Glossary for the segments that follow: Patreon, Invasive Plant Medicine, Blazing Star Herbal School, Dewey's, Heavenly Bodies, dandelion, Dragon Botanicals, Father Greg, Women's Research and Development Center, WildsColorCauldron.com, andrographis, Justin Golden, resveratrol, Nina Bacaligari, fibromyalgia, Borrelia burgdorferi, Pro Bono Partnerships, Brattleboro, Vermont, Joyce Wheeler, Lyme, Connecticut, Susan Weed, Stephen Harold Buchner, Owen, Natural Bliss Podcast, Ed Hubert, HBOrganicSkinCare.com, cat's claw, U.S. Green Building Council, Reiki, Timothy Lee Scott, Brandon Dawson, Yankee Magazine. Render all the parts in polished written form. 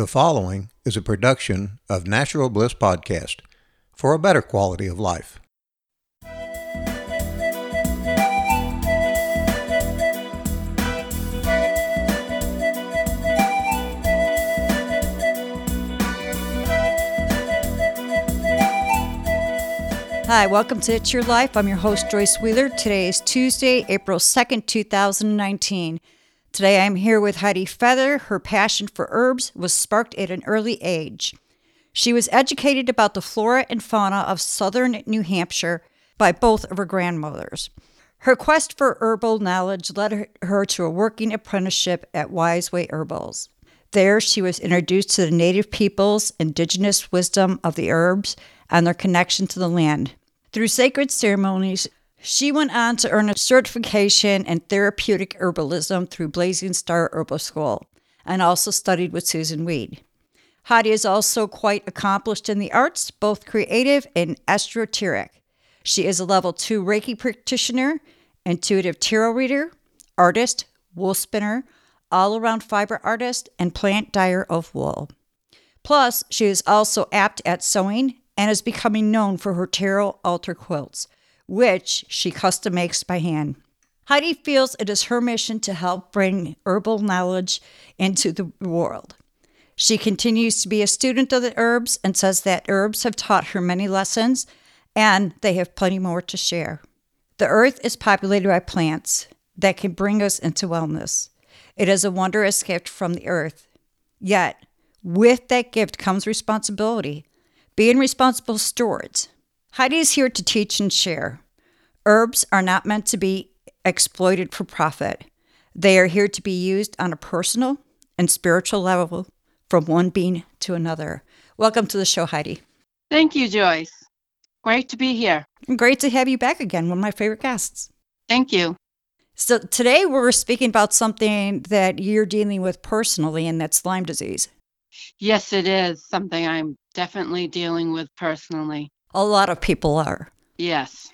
The following is a production of Natural Bliss Podcast for a better quality of life. Hi, welcome to It's Your Life. I'm your host, Joyce Wheeler. Today is Tuesday, April 2nd, 2019. Today I'm here with Heidi Feather. Her passion for herbs was sparked at an early age. She was educated about the flora and fauna of southern New Hampshire by both of her grandmothers. Her quest for herbal knowledge led her to a working apprenticeship at Wiseway Herbals. There she was introduced to the native peoples' indigenous wisdom of the herbs and their connection to the land. Through sacred ceremonies, she went on to earn a certification in therapeutic herbalism through Blazing Star Herbal School, and also studied with Susan Weed. Heidi is also quite accomplished in the arts, both creative and esoteric. She is a level 2 Reiki practitioner, intuitive tarot reader, artist, wool spinner, all-around fiber artist, and plant dyer of wool. Plus, she is also apt at sewing and is becoming known for her tarot altar quilts, which she custom makes by hand. Heidi feels it is her mission to help bring herbal knowledge into the world. She continues to be a student of the herbs and says that herbs have taught her many lessons and they have plenty more to share. The earth is populated by plants that can bring us into wellness. It is a wondrous gift from the earth. Yet, with that gift comes responsibility, being responsible stewards. Heidi is here to teach and share. Herbs are not meant to be exploited for profit. They are here to be used on a personal and spiritual level from one being to another. Welcome to the show, Heidi. Thank you, Joyce. Great to be here. And great to have you back again, one of my favorite guests. Thank you. So today we're speaking about something that you're dealing with personally, and that's Lyme disease. Yes, it is something I'm definitely dealing with personally. A lot of people are. Yes.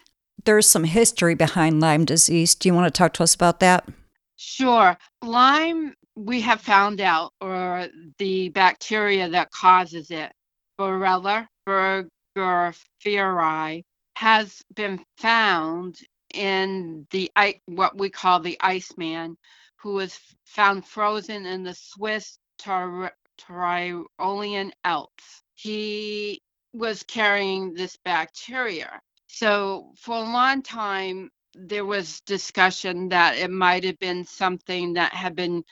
There's some history behind Lyme disease. Do you want to talk to us about that? Sure. Lyme, we have found out, or the bacteria that causes it, Borrelia burgdorferi, has been found in the what we call the Iceman, who was found frozen in the Swiss Tyrolean Alps. He was carrying this bacteria. So for a long time, there was discussion that it might have been something that had been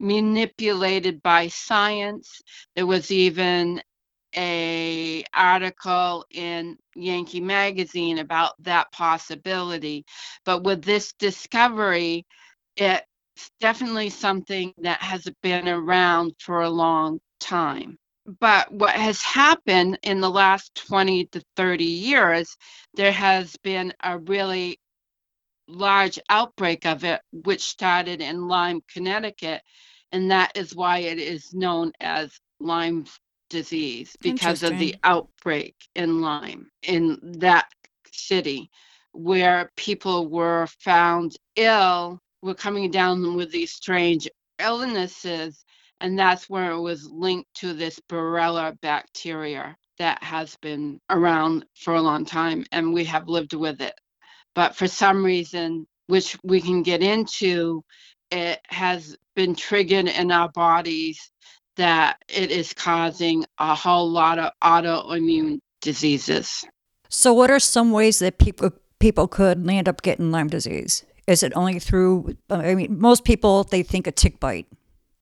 manipulated by science. There was even an article in Yankee Magazine about that possibility. But with this discovery, it's definitely something that has been around for a long time. But what has happened in the last 20 to 30 years, there has been a really large outbreak of it, which started in Lyme, Connecticut. And that is why it is known as Lyme disease, because of the outbreak in Lyme, in that city, where people were found ill, were coming down with these strange illnesses. And that's where it was linked to this Borrelia bacteria that has been around for a long time, and we have lived with it. But for some reason, which we can get into, it has been triggered in our bodies that it is causing a whole lot of autoimmune diseases. So what are some ways that people could end up getting Lyme disease? Is it only through, most people, they think a tick bite.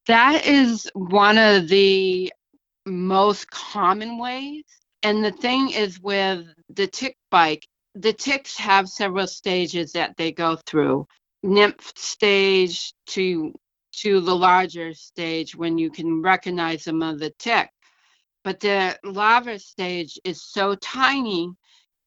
That is one of the most common ways. And the thing is with the tick bite, the ticks have several stages that they go through. Nymph stage to the larger stage when you can recognize them as the tick. But the larva stage is so tiny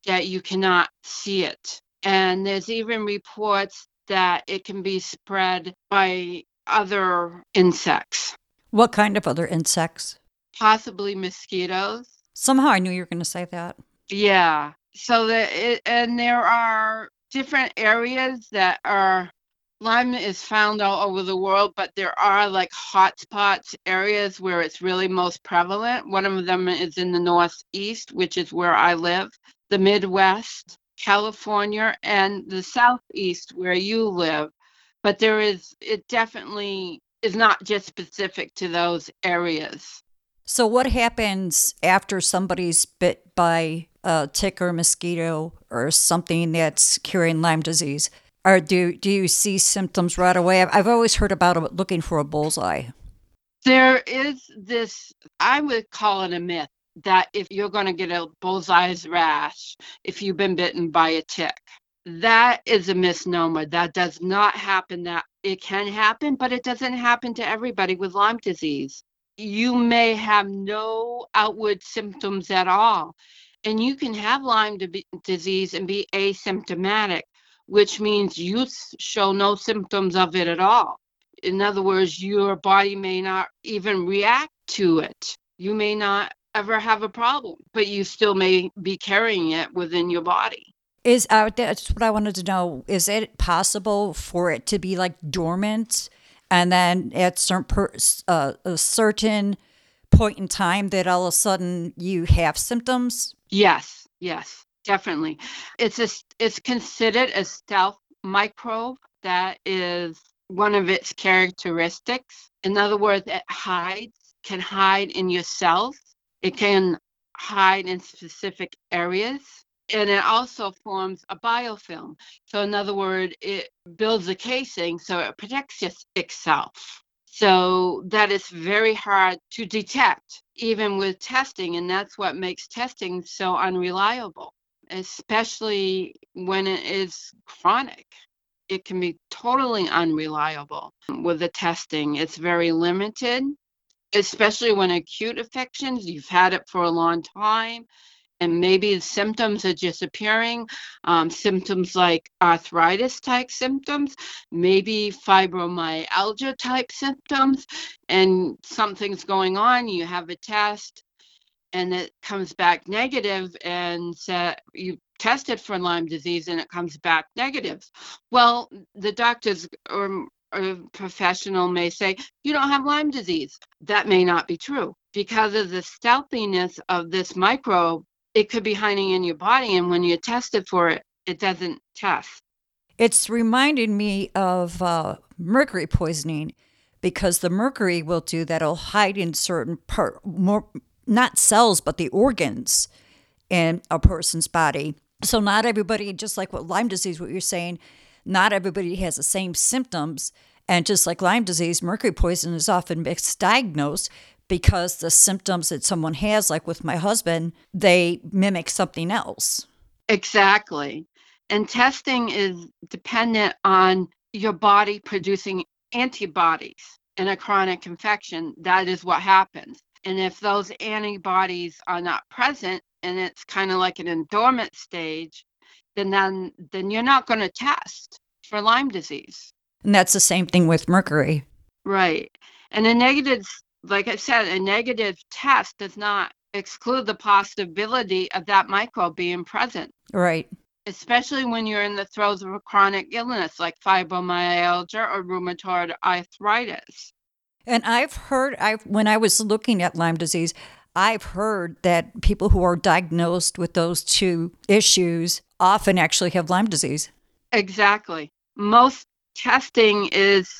that you cannot see it. And there's even reports that it can be spread by other insects. What kind of other insects? Possibly mosquitoes. Somehow I knew you were going to say that. Yeah. So there are different areas that are Lyme is found all over the world, but there are like hotspots, areas where it's really most prevalent. One of them is in the Northeast, which is where I live, the Midwest, California, and the Southeast where you live. But there is, it definitely is not just specific to those areas. So what happens after somebody's bit by a tick or mosquito or something that's curing Lyme disease? Or do you see symptoms right away? I've always heard about looking for a bullseye. There is this, I would call it a myth, that if you're going to get a bullseye's rash if you've been bitten by a tick. That is a misnomer. That does not happen. That it can happen, but it doesn't happen to everybody with Lyme disease. You may have no outward symptoms at all, and you can have Lyme disease and be asymptomatic, which means you show no symptoms of it at all. In other words, your body may not even react to it. You may not ever have a problem, but you still may be carrying it within your body. That's what I wanted to know. Is it possible for it to be like dormant and then at a certain point in time that all of a sudden you have symptoms? Yes. Definitely. It's considered a stealth microbe. That is one of its characteristics. In other words, it can hide in your cells. It can hide in specific areas. And it also forms a biofilm. So in other words, it builds a casing so it protects itself. So that is very hard to detect, even with testing. And that's what makes testing so unreliable, especially when it is chronic. It can be totally unreliable with the testing. It's very limited, especially when acute infections, you've had it for a long time, and maybe the symptoms are just appearing, symptoms like arthritis-type symptoms, maybe fibromyalgia-type symptoms, and something's going on, you have a test, and it comes back negative, and you tested for Lyme disease and it comes back negative. Well, the doctors or professional may say, you don't have Lyme disease. That may not be true. Because of the stealthiness of this microbe, it could be hiding in your body. And when you're tested for it, it doesn't test. It's reminding me of mercury poisoning, because the mercury will do that. It'll hide in certain not cells, but the organs in a person's body. So not everybody, just like with Lyme disease, what you're saying, not everybody has the same symptoms. And just like Lyme disease, mercury poison is often misdiagnosed because the symptoms that someone has, like with my husband, they mimic something else. Exactly. And testing is dependent on your body producing antibodies in a chronic infection. That is what happens. And if those antibodies are not present and it's kind of like an endormant stage, then you're not going to test for Lyme disease. And that's the same thing with mercury. Right. And a negative, like I said, a negative test does not exclude the possibility of that microbe being present. Right. Especially when you're in the throes of a chronic illness like fibromyalgia or rheumatoid arthritis. And when I was looking at Lyme disease, I've heard that people who are diagnosed with those two issues often actually have Lyme disease. Exactly. Most testing is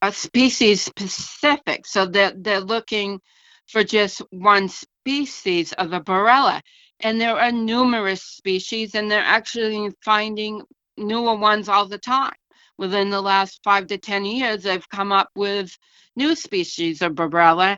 a species specific, so they're looking for just one species of the Borrelia. And there are numerous species, and they're actually finding newer ones all the time. Within the last 5 to 10 years, they've come up with new species of Borrelia,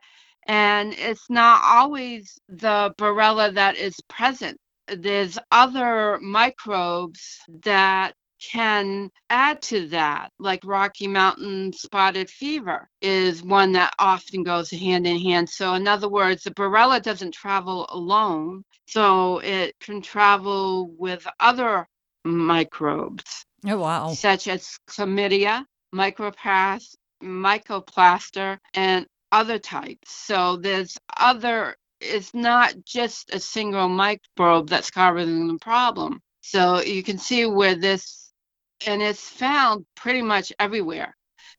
and it's not always the Borrelia that is present. There's other microbes that can add to that, like Rocky Mountain spotted fever is one that often goes hand in hand. So in other words, the Borrelia doesn't travel alone, so it can travel with other microbes. Oh, wow. Such as chlamydia, mycoplaster, and other types. So it's not just a single microbe that's causing the problem. So you can see where this and it's found pretty much everywhere.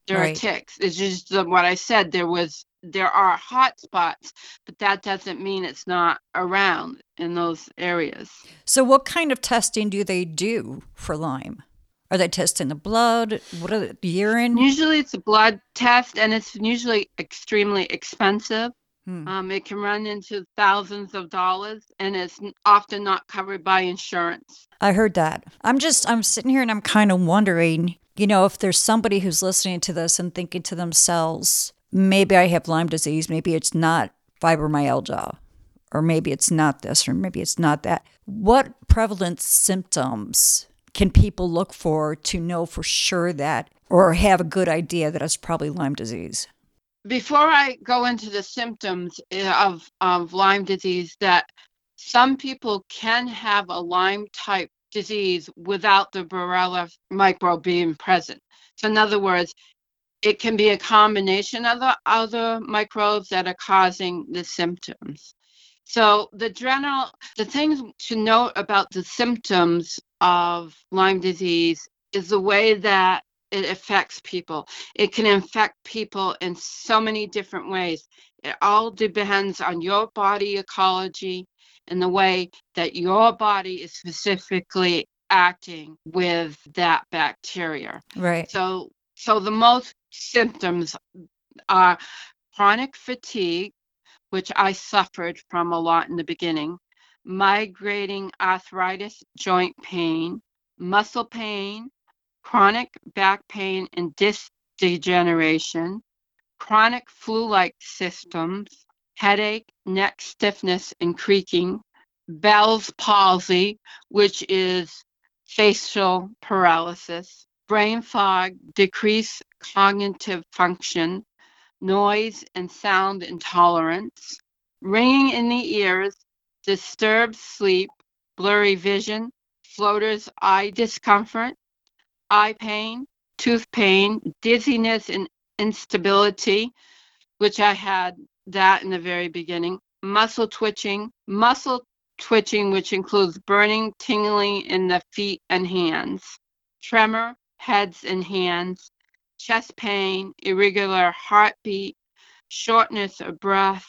There are ticks. It's just what I said. There are hot spots, but that doesn't mean it's not around in those areas. So what kind of testing do they do for Lyme? Are they testing the blood? What are the urine? Usually it's a blood test, and it's usually extremely expensive. It can run into thousands of dollars, and it's often not covered by insurance. I heard that. I'm sitting here and I'm kind of wondering, if there's somebody who's listening to this and thinking to themselves, maybe I have Lyme disease, maybe it's not fibromyalgia, or maybe it's not this, or maybe it's not that. What prevalent symptoms can people look for to know for sure that, or have a good idea that it's probably Lyme disease? Before I go into the symptoms of Lyme disease, that some people can have a Lyme-type disease without the Borrelia microbe being present. So in other words, it can be a combination of the other microbes that are causing the symptoms. So the things to note about the symptoms of Lyme disease is the way that it affects people. It can infect people in so many different ways. It all depends on your body ecology and the way that your body is specifically acting with that bacteria. Right. So the most symptoms are chronic fatigue, which I suffered from a lot in the beginning, migrating arthritis, joint pain, muscle pain, chronic back pain and disc degeneration, chronic flu-like symptoms, headache, neck stiffness and creaking, Bell's palsy, which is facial paralysis, brain fog, decreased cognitive function, noise and sound intolerance, ringing in the ears, disturbed sleep, blurry vision, floaters, eye discomfort, eye pain, tooth pain, dizziness and instability, which I had that in the very beginning, muscle twitching, which includes burning, tingling in the feet and hands, tremor, heads and hands, chest pain, irregular heartbeat, shortness of breath,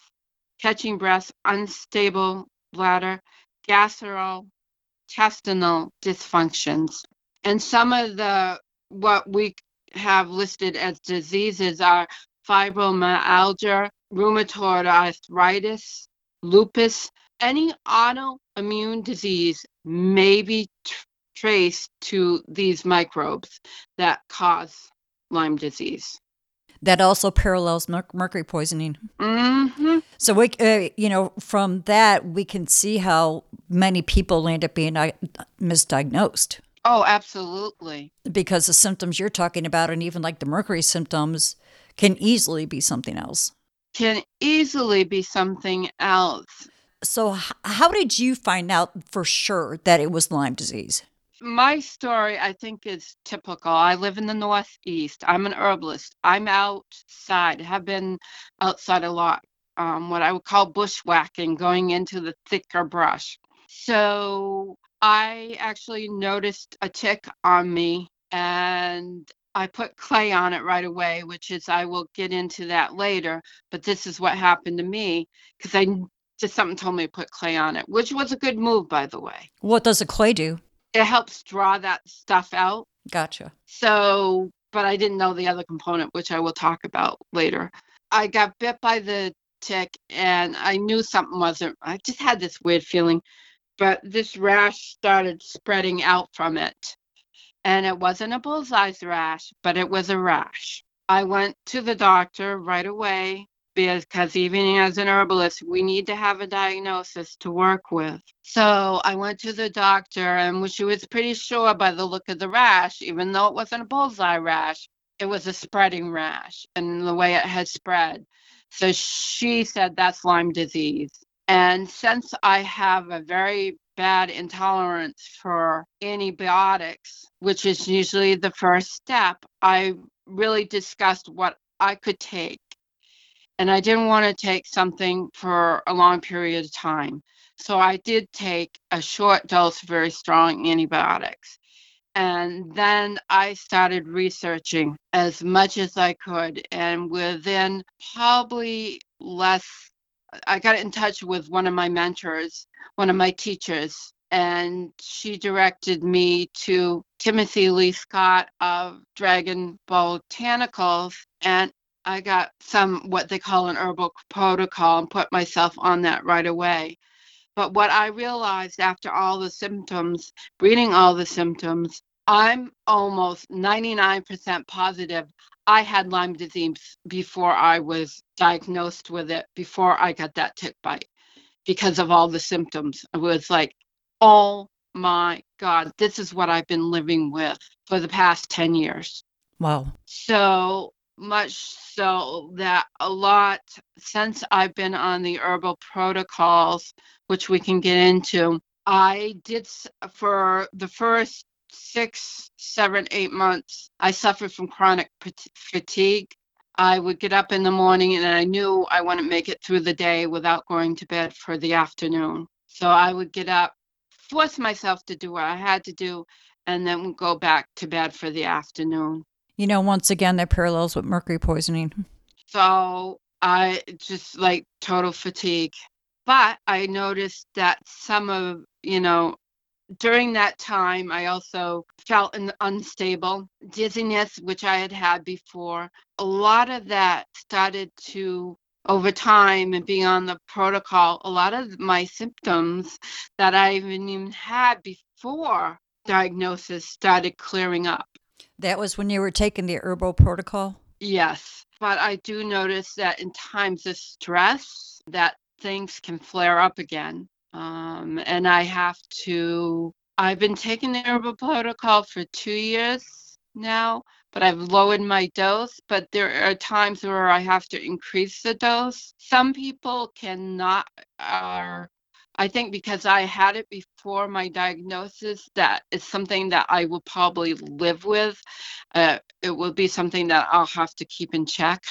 catching breath, unstable bladder, gastrointestinal dysfunctions. And some of what we have listed as diseases are fibromyalgia, rheumatoid arthritis, lupus. Any autoimmune disease may be traced to these microbes that cause Lyme disease. That also parallels mercury poisoning. Mm-hmm. So we, from that we can see how many people end up being misdiagnosed. Oh, absolutely. Because the symptoms you're talking about, and even like the mercury symptoms, can easily be something else. So how did you find out for sure that it was Lyme disease? My story, I think, is typical. I live in the Northeast. I'm an herbalist. I'm outside, have been outside a lot, what I would call bushwhacking, going into the thicker brush. So I actually noticed a tick on me, and I put clay on it right away, I will get into that later, but this is what happened to me, because something told me to put clay on it, which was a good move, by the way. What does the clay do? It helps draw that stuff out. Gotcha. So, but I didn't know the other component, which I will talk about later. I got bit by the tick, and I knew something wasn't. I just had this weird feeling, but this rash started spreading out from it. And it wasn't a bullseye's rash, but it was a rash. I went to the doctor right away, because even as an herbalist, we need to have a diagnosis to work with. So I went to the doctor, and she was pretty sure by the look of the rash, even though it wasn't a bullseye rash, it was a spreading rash and the way it had spread. So she said, that's Lyme disease. And since I have a very bad intolerance for antibiotics, which is usually the first step, I really discussed what I could take. And I didn't want to take something for a long period of time. So I did take a short dose of very strong antibiotics. And then I started researching as much as I could. And within probably less, I got in touch with one of my mentors, one of my teachers, and she directed me to Timothy Lee Scott of Dragon Botanicals. And I got some, what they call an herbal protocol, and put myself on that right away. But what I realized after all the symptoms, reading all the symptoms, I'm almost 99% positive I had Lyme disease before I was diagnosed with it, before I got that tick bite, because of all the symptoms. I was like, oh my God, this is what I've been living with for the past 10 years. Wow. So much so that a lot, since I've been on the herbal protocols, which we can get into, I did, for the first 6, 7, 8 months, I suffered from chronic fatigue. I would get up in the morning and I knew I wouldn't make it through the day without going to bed for the afternoon. So I would get up, force myself to do what I had to do, and then go back to bed for the afternoon. You know, once again, there are parallels with mercury poisoning. So I just like total fatigue. But I noticed that some of, you know, during that time, I also felt unstable, dizziness, which I had had before. A lot of that started to, over time and being on the protocol, a lot of my symptoms that I even had before diagnosis started clearing up. That was when you were taking the herbal protocol? Yes. But I do notice that in times of stress, that things can flare up again. And I've been taking the herbal protocol for 2 years now, but I've lowered my dose. But there are times where I have to increase the dose. Some people cannot, I think because I had it before my diagnosis, that is something that I will probably live with. It will be something that I'll have to keep in check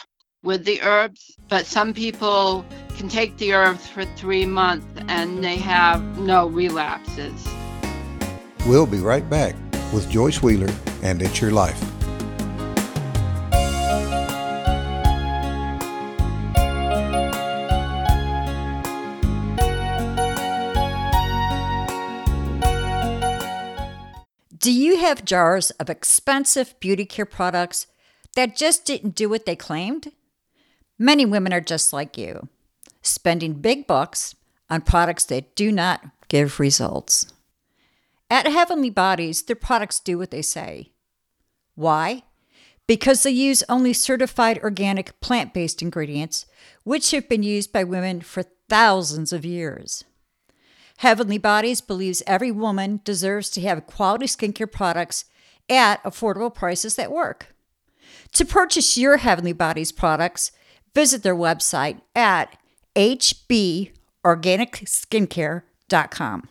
with the herbs, but some people can take the herbs for 3 months and they have no relapses. We'll be right back with Joyce Wheeler and It's Your Life. Do you have jars of expensive beauty care products that just didn't do what they claimed? Many women are just like you, spending big bucks on products that do not give results. At Heavenly Bodies, their products do what they say. Why? Because they use only certified organic plant-based ingredients, which have been used by women for thousands of years. Heavenly Bodies believes every woman deserves to have quality skincare products at affordable prices that work. To purchase your Heavenly Bodies products, visit their website at HBOrganicSkinCare.com.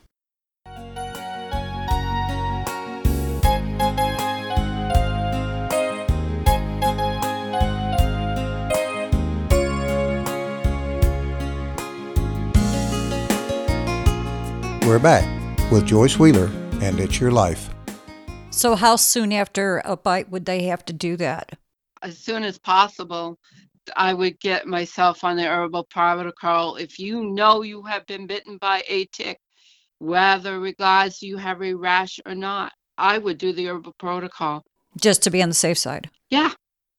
We're back with Joyce Wheeler and It's Your Life. So how soon after a bite would they have to do that? As soon as possible. I would get myself on the herbal protocol. If you know you have been bitten by a tick, whether regards you have a rash or not, I would do the herbal protocol. Just to be on the safe side. Yeah,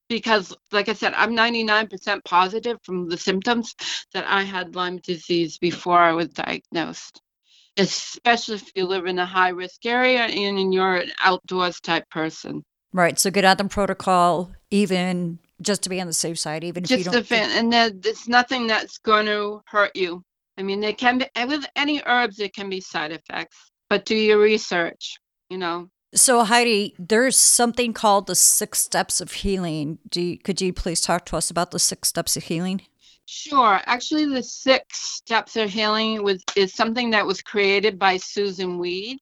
because like I said, I'm 99% positive from the symptoms that I had Lyme disease before I was diagnosed, especially if you live in a high-risk area and you're an outdoors type person. Right, so get on the protocol, even just to be on the safe side, even if just you don't. And there's nothing that's going to hurt you. I mean, there can be, with any herbs, there can be side effects, but do your research, you know. So Heidi, there's something called the 6 steps of healing. Could you please talk to us about the 6 steps of healing? Sure. Actually, the 6 steps of healing is something that was created by Susan Weed.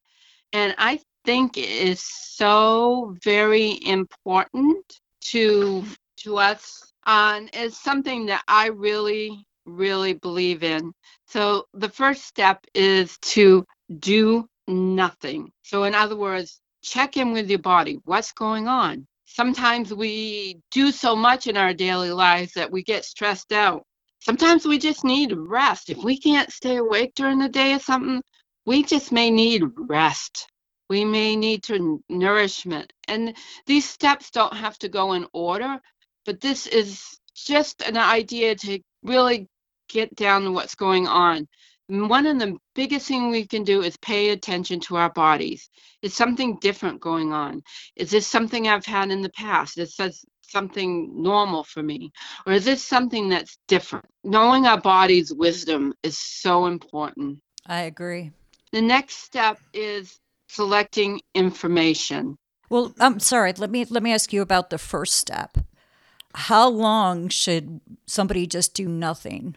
And I think it is so very important to us, and is something that I really, really believe in. So the first step is to do nothing. So in other words, Check in with your body. What's going on? Sometimes we do so much in our daily lives that we get stressed out. Sometimes we just need rest. If we can't stay awake during the day or something, we just may need rest. We may need to nourishment. And these steps don't have to go in order, but this is just an idea to really get down to what's going on. And one of the biggest things we can do is pay attention to our bodies. Is something different going on? Is this something I've had in the past? Is this something normal for me? Or is this something that's different? Knowing our body's wisdom is so important. I agree. The next step is selecting information. Well, I'm sorry. Let me ask you about the first step. How long should somebody just do nothing?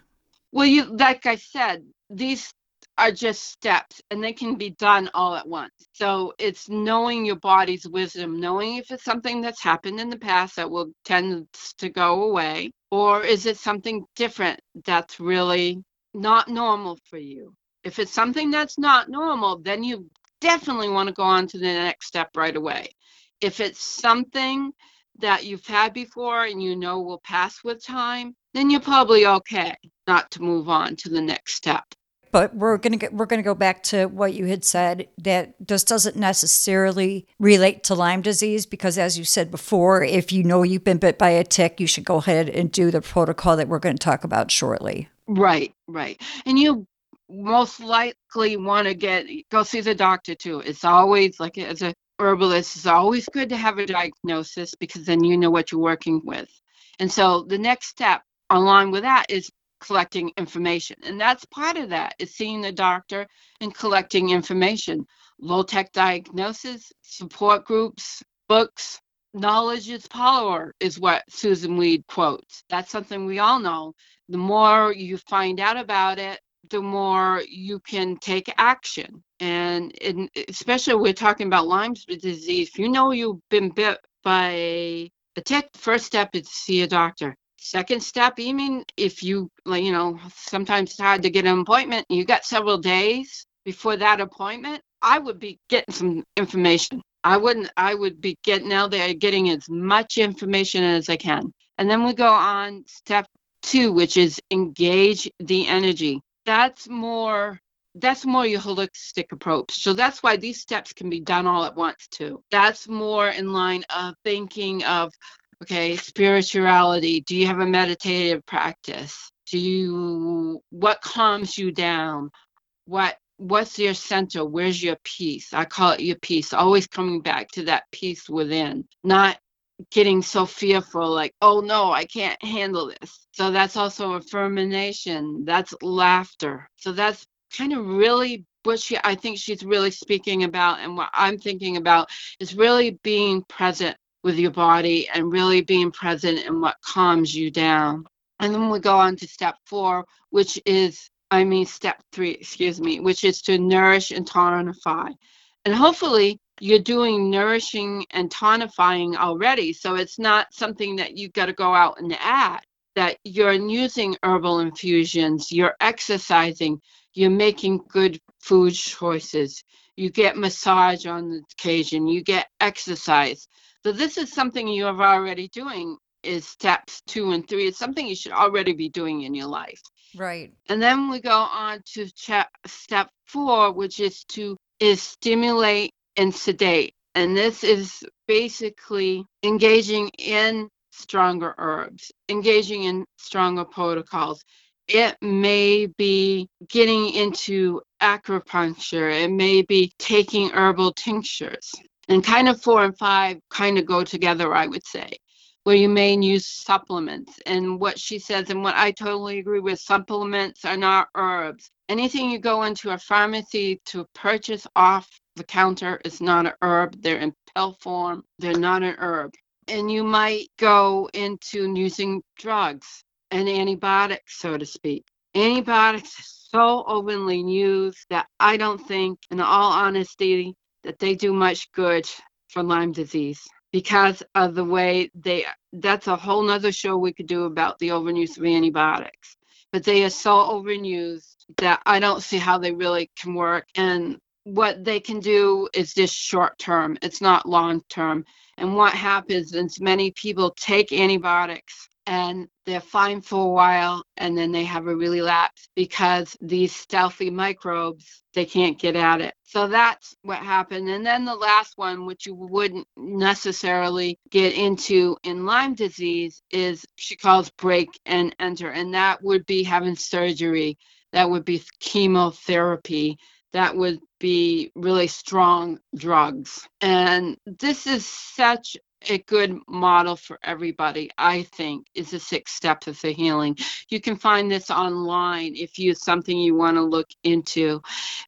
Well, like I said, these are just steps and they can be done all at once. So it's knowing your body's wisdom, knowing if it's something that's happened in the past that will tend to go away, or is it something different that's really not normal for you? If it's something that's not normal, then you definitely want to go on to the next step right away. If it's something that you've had before and you know will pass with time, then you're probably okay not to move on to the next step. But we're going to go back to what you had said, that this doesn't necessarily relate to Lyme disease, because as you said before, if you know you've been bit by a tick, you should go ahead and do the protocol that we're going to talk about shortly. Right. And you most likely want to go see the doctor too. It's always, like as a herbalist, it's always good to have a diagnosis, because then you know what you're working with. And so the next step along with that is collecting information. And that's part of that, is seeing the doctor and collecting information. Low-tech diagnosis, support groups, books. Knowledge is power is what Susan Weed quotes. That's something we all know. The more you find out about it, the more you can take action. And especially we're talking about Lyme disease. If you know you've been bit by a tick, first step is to see a doctor. Second step, even if you, sometimes it's hard to get an appointment, you got several days before that appointment, I would be getting some information. I would be getting out there, getting as much information as I can. And then we go on step 2, which is engage the energy. That's more your holistic approach. So that's why these steps can be done all at once too. That's more in line of thinking of, okay, spirituality. Do you have a meditative practice? What calms you down? What's your center? Where's your peace? I call it your peace. Always coming back to that peace within, not getting so fearful, like, oh no, I can't handle this. So that's also affirmation. That's laughter. So that's kind of really what I think she's really speaking about, and what I'm thinking about is really being present with your body and really being present in what calms you down. And then we go on to step 3, which is to nourish and tonify. And hopefully you're doing nourishing and tonifying already, so it's not something that you've got to go out and add, that you're using herbal infusions, you're exercising, you're making good food choices, you get massage on occasion, you get exercise. So this is something you are already doing, is steps 2 and 3. It's something you should already be doing in your life. Right. And then we go on to step 4, which is stimulate and sedate. And this is basically engaging in stronger herbs, engaging in stronger protocols. It may be getting into acupuncture. It may be taking herbal tinctures. And kind of 4 and 5 kind of go together, I would say, where you may use supplements. And what she says, and what I totally agree with, supplements are not herbs. Anything you go into a pharmacy to purchase off the counter is not an herb. They're in pill form. They're not an herb. And you might go into using drugs and antibiotics, so to speak. Antibiotics are so openly used that I don't think, in all honesty, that they do much good for Lyme disease, because of the way that's a whole nother show we could do about the overuse of antibiotics. But they are so overused that I don't see how they really can work. And what they can do is just short term. It's not long term. And what happens is many people take antibiotics and they're fine for a while, and then they have a relapse because these stealthy microbes, they can't get at it. So that's what happened. And then the last one, which you wouldn't necessarily get into in Lyme disease, is she calls break and enter. And that would be having surgery. That would be chemotherapy. That would be really strong drugs. And this is such a good model for everybody, I think, is the 6 steps of the healing. You can find this online if you something you want to look into,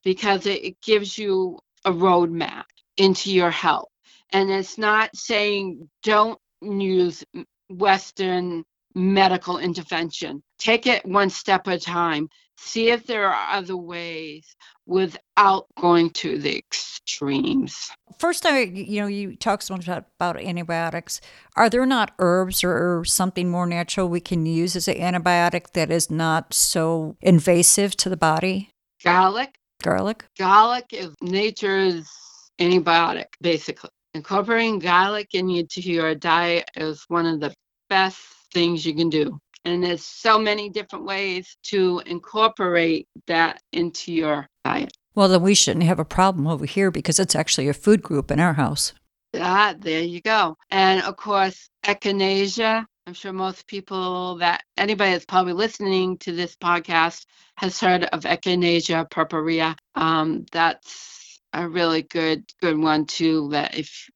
because it gives you a roadmap into your health. And it's not saying don't use Western medical intervention. Take it one step at a time. See if there are other ways without going to the extremes. First, you talk so much about antibiotics. Are there not herbs or something more natural we can use as an antibiotic that is not so invasive to the body? Garlic. Garlic is nature's antibiotic, basically. Incorporating garlic into your diet is one of the best things you can do. And there's so many different ways to incorporate that into your diet. Well, then we shouldn't have a problem over here because it's actually a food group in our house. Ah, there you go. And of course, echinacea. I'm sure most people anybody that's probably listening to this podcast has heard of echinacea purpurea. That's a really good one too.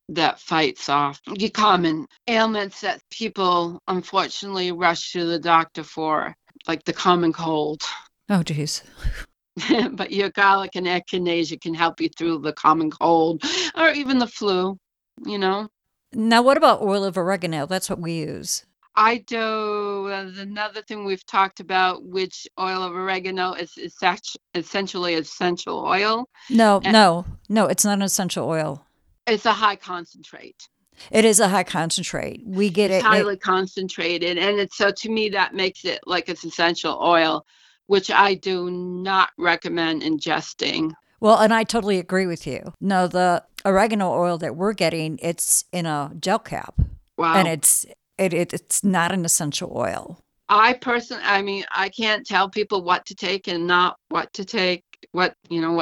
That fights off the common ailments that people unfortunately rush to the doctor for, like the common cold. Oh, geez. But your garlic and echinacea can help you through the common cold or even the flu, Now, what about oil of oregano? That's what we use. I do. Another thing we've talked about, which oil of oregano is essentially essential oil. No, it's not an essential oil. It's a high concentrate. It is a high concentrate. We get it. It's highly concentrated. And so to me, that makes it like it's essential oil, which I do not recommend ingesting. Well, and I totally agree with you. No, the oregano oil that we're getting, it's in a gel cap. Wow. And it's not an essential oil. I can't tell people what to take and not what to take. What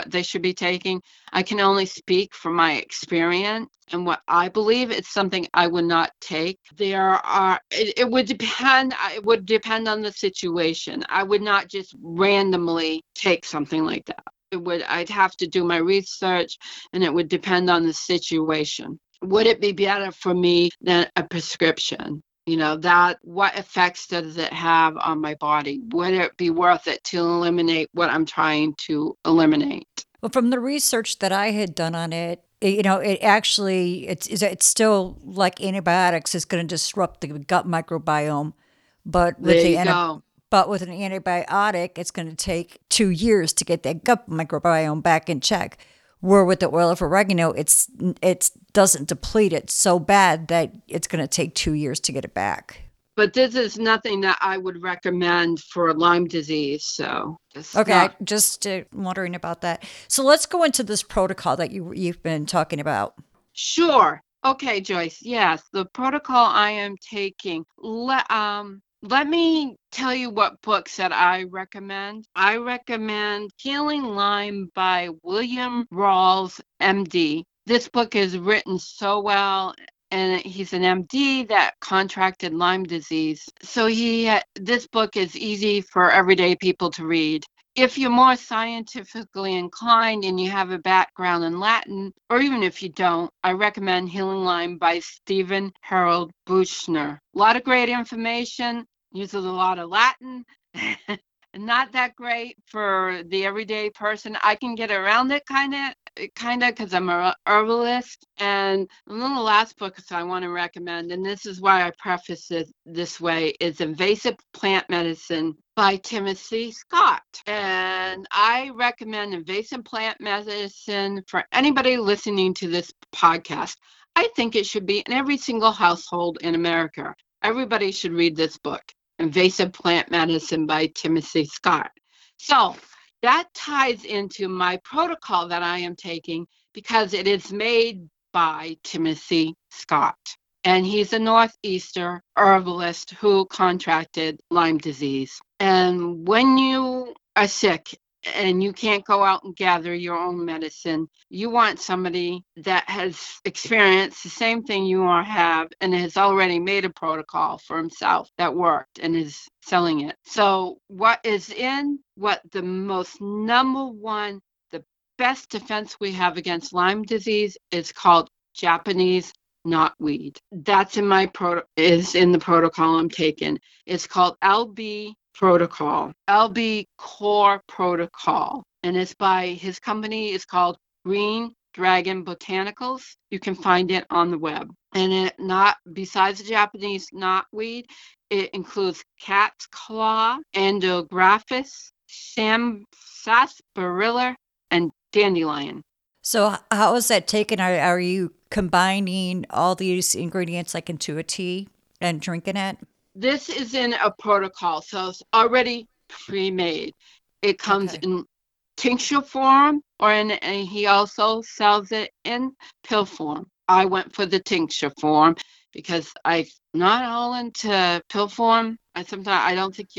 they should be taking. I can only speak from my experience and what I believe. It's something I would not take. It would depend on the situation. I would not just randomly take something like that. I'd have to do my research, and it would depend on the situation. Would it be better for me than a prescription? What effects does it have on my body? Would it be worth it to eliminate what I'm trying to eliminate? Well, from the research that I had done on it, it's still like antibiotics. It's going to disrupt the gut microbiome, but with an antibiotic, it's going to take 2 years to get that gut microbiome back in check. Where with the oil of oregano, it doesn't deplete it so bad that it's going to take 2 years to get it back. But this is nothing that I would recommend for Lyme disease. So just wondering about that. So let's go into this protocol that you've been talking about. Sure. Okay, Joyce. Yes, the protocol I am taking. Let me tell you what books that I recommend. I recommend Healing Lyme by William Rawls, MD. This book is written so well, and he's an MD that contracted Lyme disease. So this book is easy for everyday people to read. If you're more scientifically inclined and you have a background in Latin, or even if you don't, I recommend Healing Lyme by Stephen Harold Buchner. A lot of great information. Uses a lot of Latin, not that great for the everyday person. I can get around it kind of, because I'm a herbalist. And one of the last books I want to recommend, and this is why I preface it this way, is Invasive Plant Medicine by Timothy Scott. And I recommend Invasive Plant Medicine for anybody listening to this podcast. I think it should be in every single household in America. Everybody should read this book, Invasive Plant Medicine by Timothy Scott. So That ties into my protocol that I am taking because it is made by Timothy Scott. And he's a Northeastern herbalist who contracted Lyme disease. And when you are sick and you can't go out and gather your own medicine, you want somebody that has experienced the same thing you have and has already made a protocol for himself that worked and is selling it. So the most number one, the best defense we have against Lyme disease is called Japanese knotweed. That's in my is in the protocol I'm taking. It's called LB Protocol, LB Core Protocol, and it's by his company. It's called Green Dragon Botanicals. You can find it on the web. And besides the Japanese knotweed, it includes cat's claw, andrographis, sarsaparilla, and dandelion. So how is that taken? Are you combining all these ingredients like into a tea and drinking it? This is in a protocol, so it's already pre-made. It comes in tincture form, and he also sells it in pill form. I went for the tincture form because I'm not all into pill form. I don't think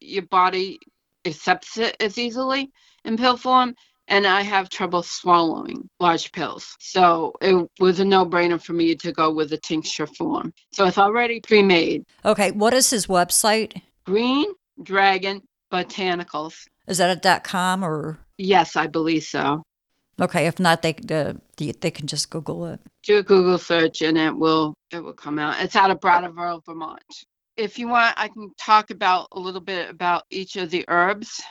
your body accepts it as easily in pill form, and I have trouble swallowing large pills. So it was a no-brainer for me to go with the tincture form. So it's already pre-made. Okay, what is his website? Green Dragon Botanicals. Is that a .com or? Yes, I believe so. Okay, if not, they can just Google it. Do a Google search and it will come out. It's out of Brattleboro, Vermont. If you want, I can talk about a little bit about each of the herbs.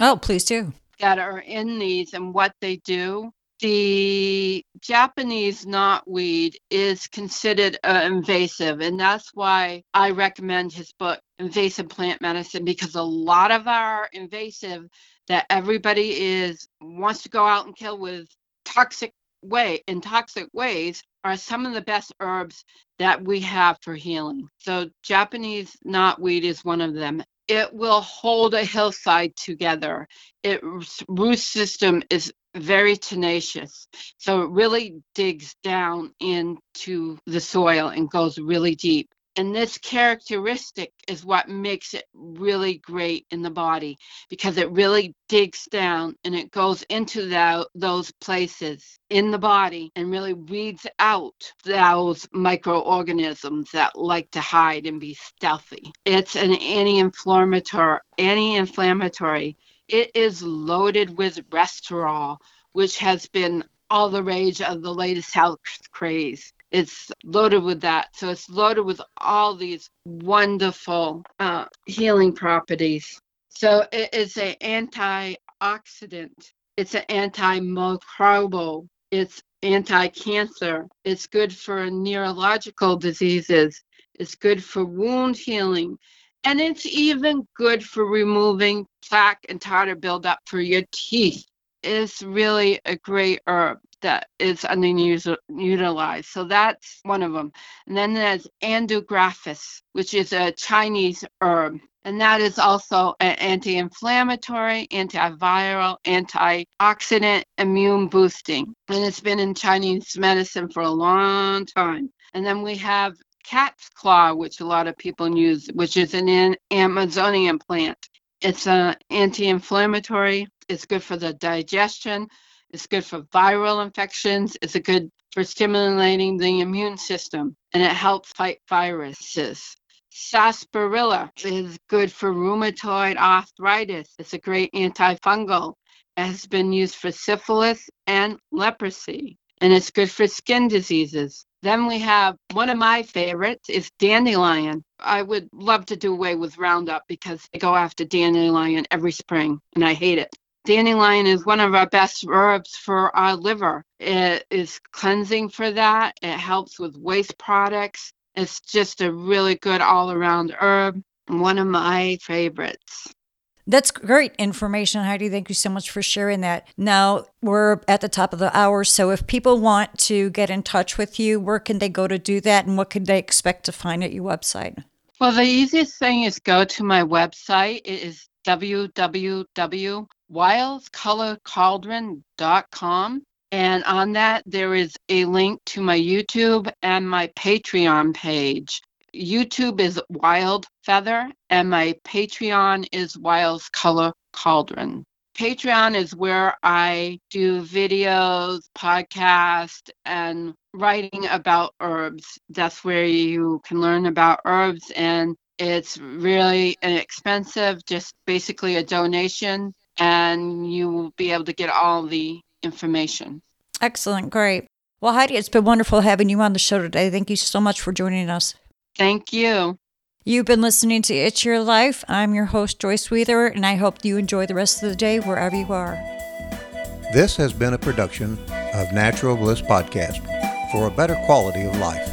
Oh, please do. That are in these and what they do. The Japanese knotweed is considered invasive, and that's why I recommend his book, Invasive Plant Medicine, because a lot of our invasive that everybody wants to go out and kill with toxic ways are some of the best herbs that we have for healing. So Japanese knotweed is one of them. It will hold a hillside together. Its root system is very tenacious. So it really digs down into the soil and goes really deep. And this characteristic is what makes it really great in the body, because it really digs down and it goes into those places in the body and really weeds out those microorganisms that like to hide and be stealthy. It's an anti-inflammatory. It is loaded with resveratrol, which has been all the rage of the latest health craze. It's loaded with that. So it's loaded with all these wonderful healing properties. So it is an antioxidant. It's an antimicrobial. It's anti-cancer. It's good for neurological diseases. It's good for wound healing. And it's even good for removing plaque and tartar buildup for your teeth. It's really a great herb that is underutilized. So that's one of them. And then there's andrographis, which is a Chinese herb. And that is also an anti-inflammatory, antiviral, antioxidant, immune boosting. And it's been in Chinese medicine for a long time. And then we have cat's claw, which a lot of people use, which is an Amazonian plant. It's an anti-inflammatory. It's good for the digestion. It's good for viral infections. It's good for stimulating the immune system, and it helps fight viruses. Sarsaparilla is good for rheumatoid arthritis. It's a great antifungal. It has been used for syphilis and leprosy, and it's good for skin diseases. Then we have one of my favorites is dandelion. I would love to do away with Roundup because they go after dandelion every spring, and I hate it. Dandelion is one of our best herbs for our liver. It is cleansing for that. It helps with waste products. It's just a really good all-around herb, one of my favorites. That's great information, Heidi. Thank you so much for sharing that. Now, we're at the top of the hour, so if people want to get in touch with you, where can they go to do that, and what can they expect to find at your website? Well, the easiest thing is go to my website. It is www.wildscolorcaudron.com. WildsColorCauldron.com. And on that, there is a link to my YouTube and my Patreon page. YouTube is Wild Feather, and my Patreon is Wild's Color Cauldron. Patreon is where I do videos, podcasts, and writing about herbs. That's where you can learn about herbs, and it's really inexpensive, just basically a donation, and you will be able to get all the information. Excellent. Great. Well, Heidi, it's been wonderful having you on the show today. Thank you so much for joining us. Thank you. You've been listening to It's Your Life. I'm your host, Joyce Wheeler, and I hope you enjoy the rest of the day wherever you are. This has been a production of Natural Bliss Podcast for a better quality of life.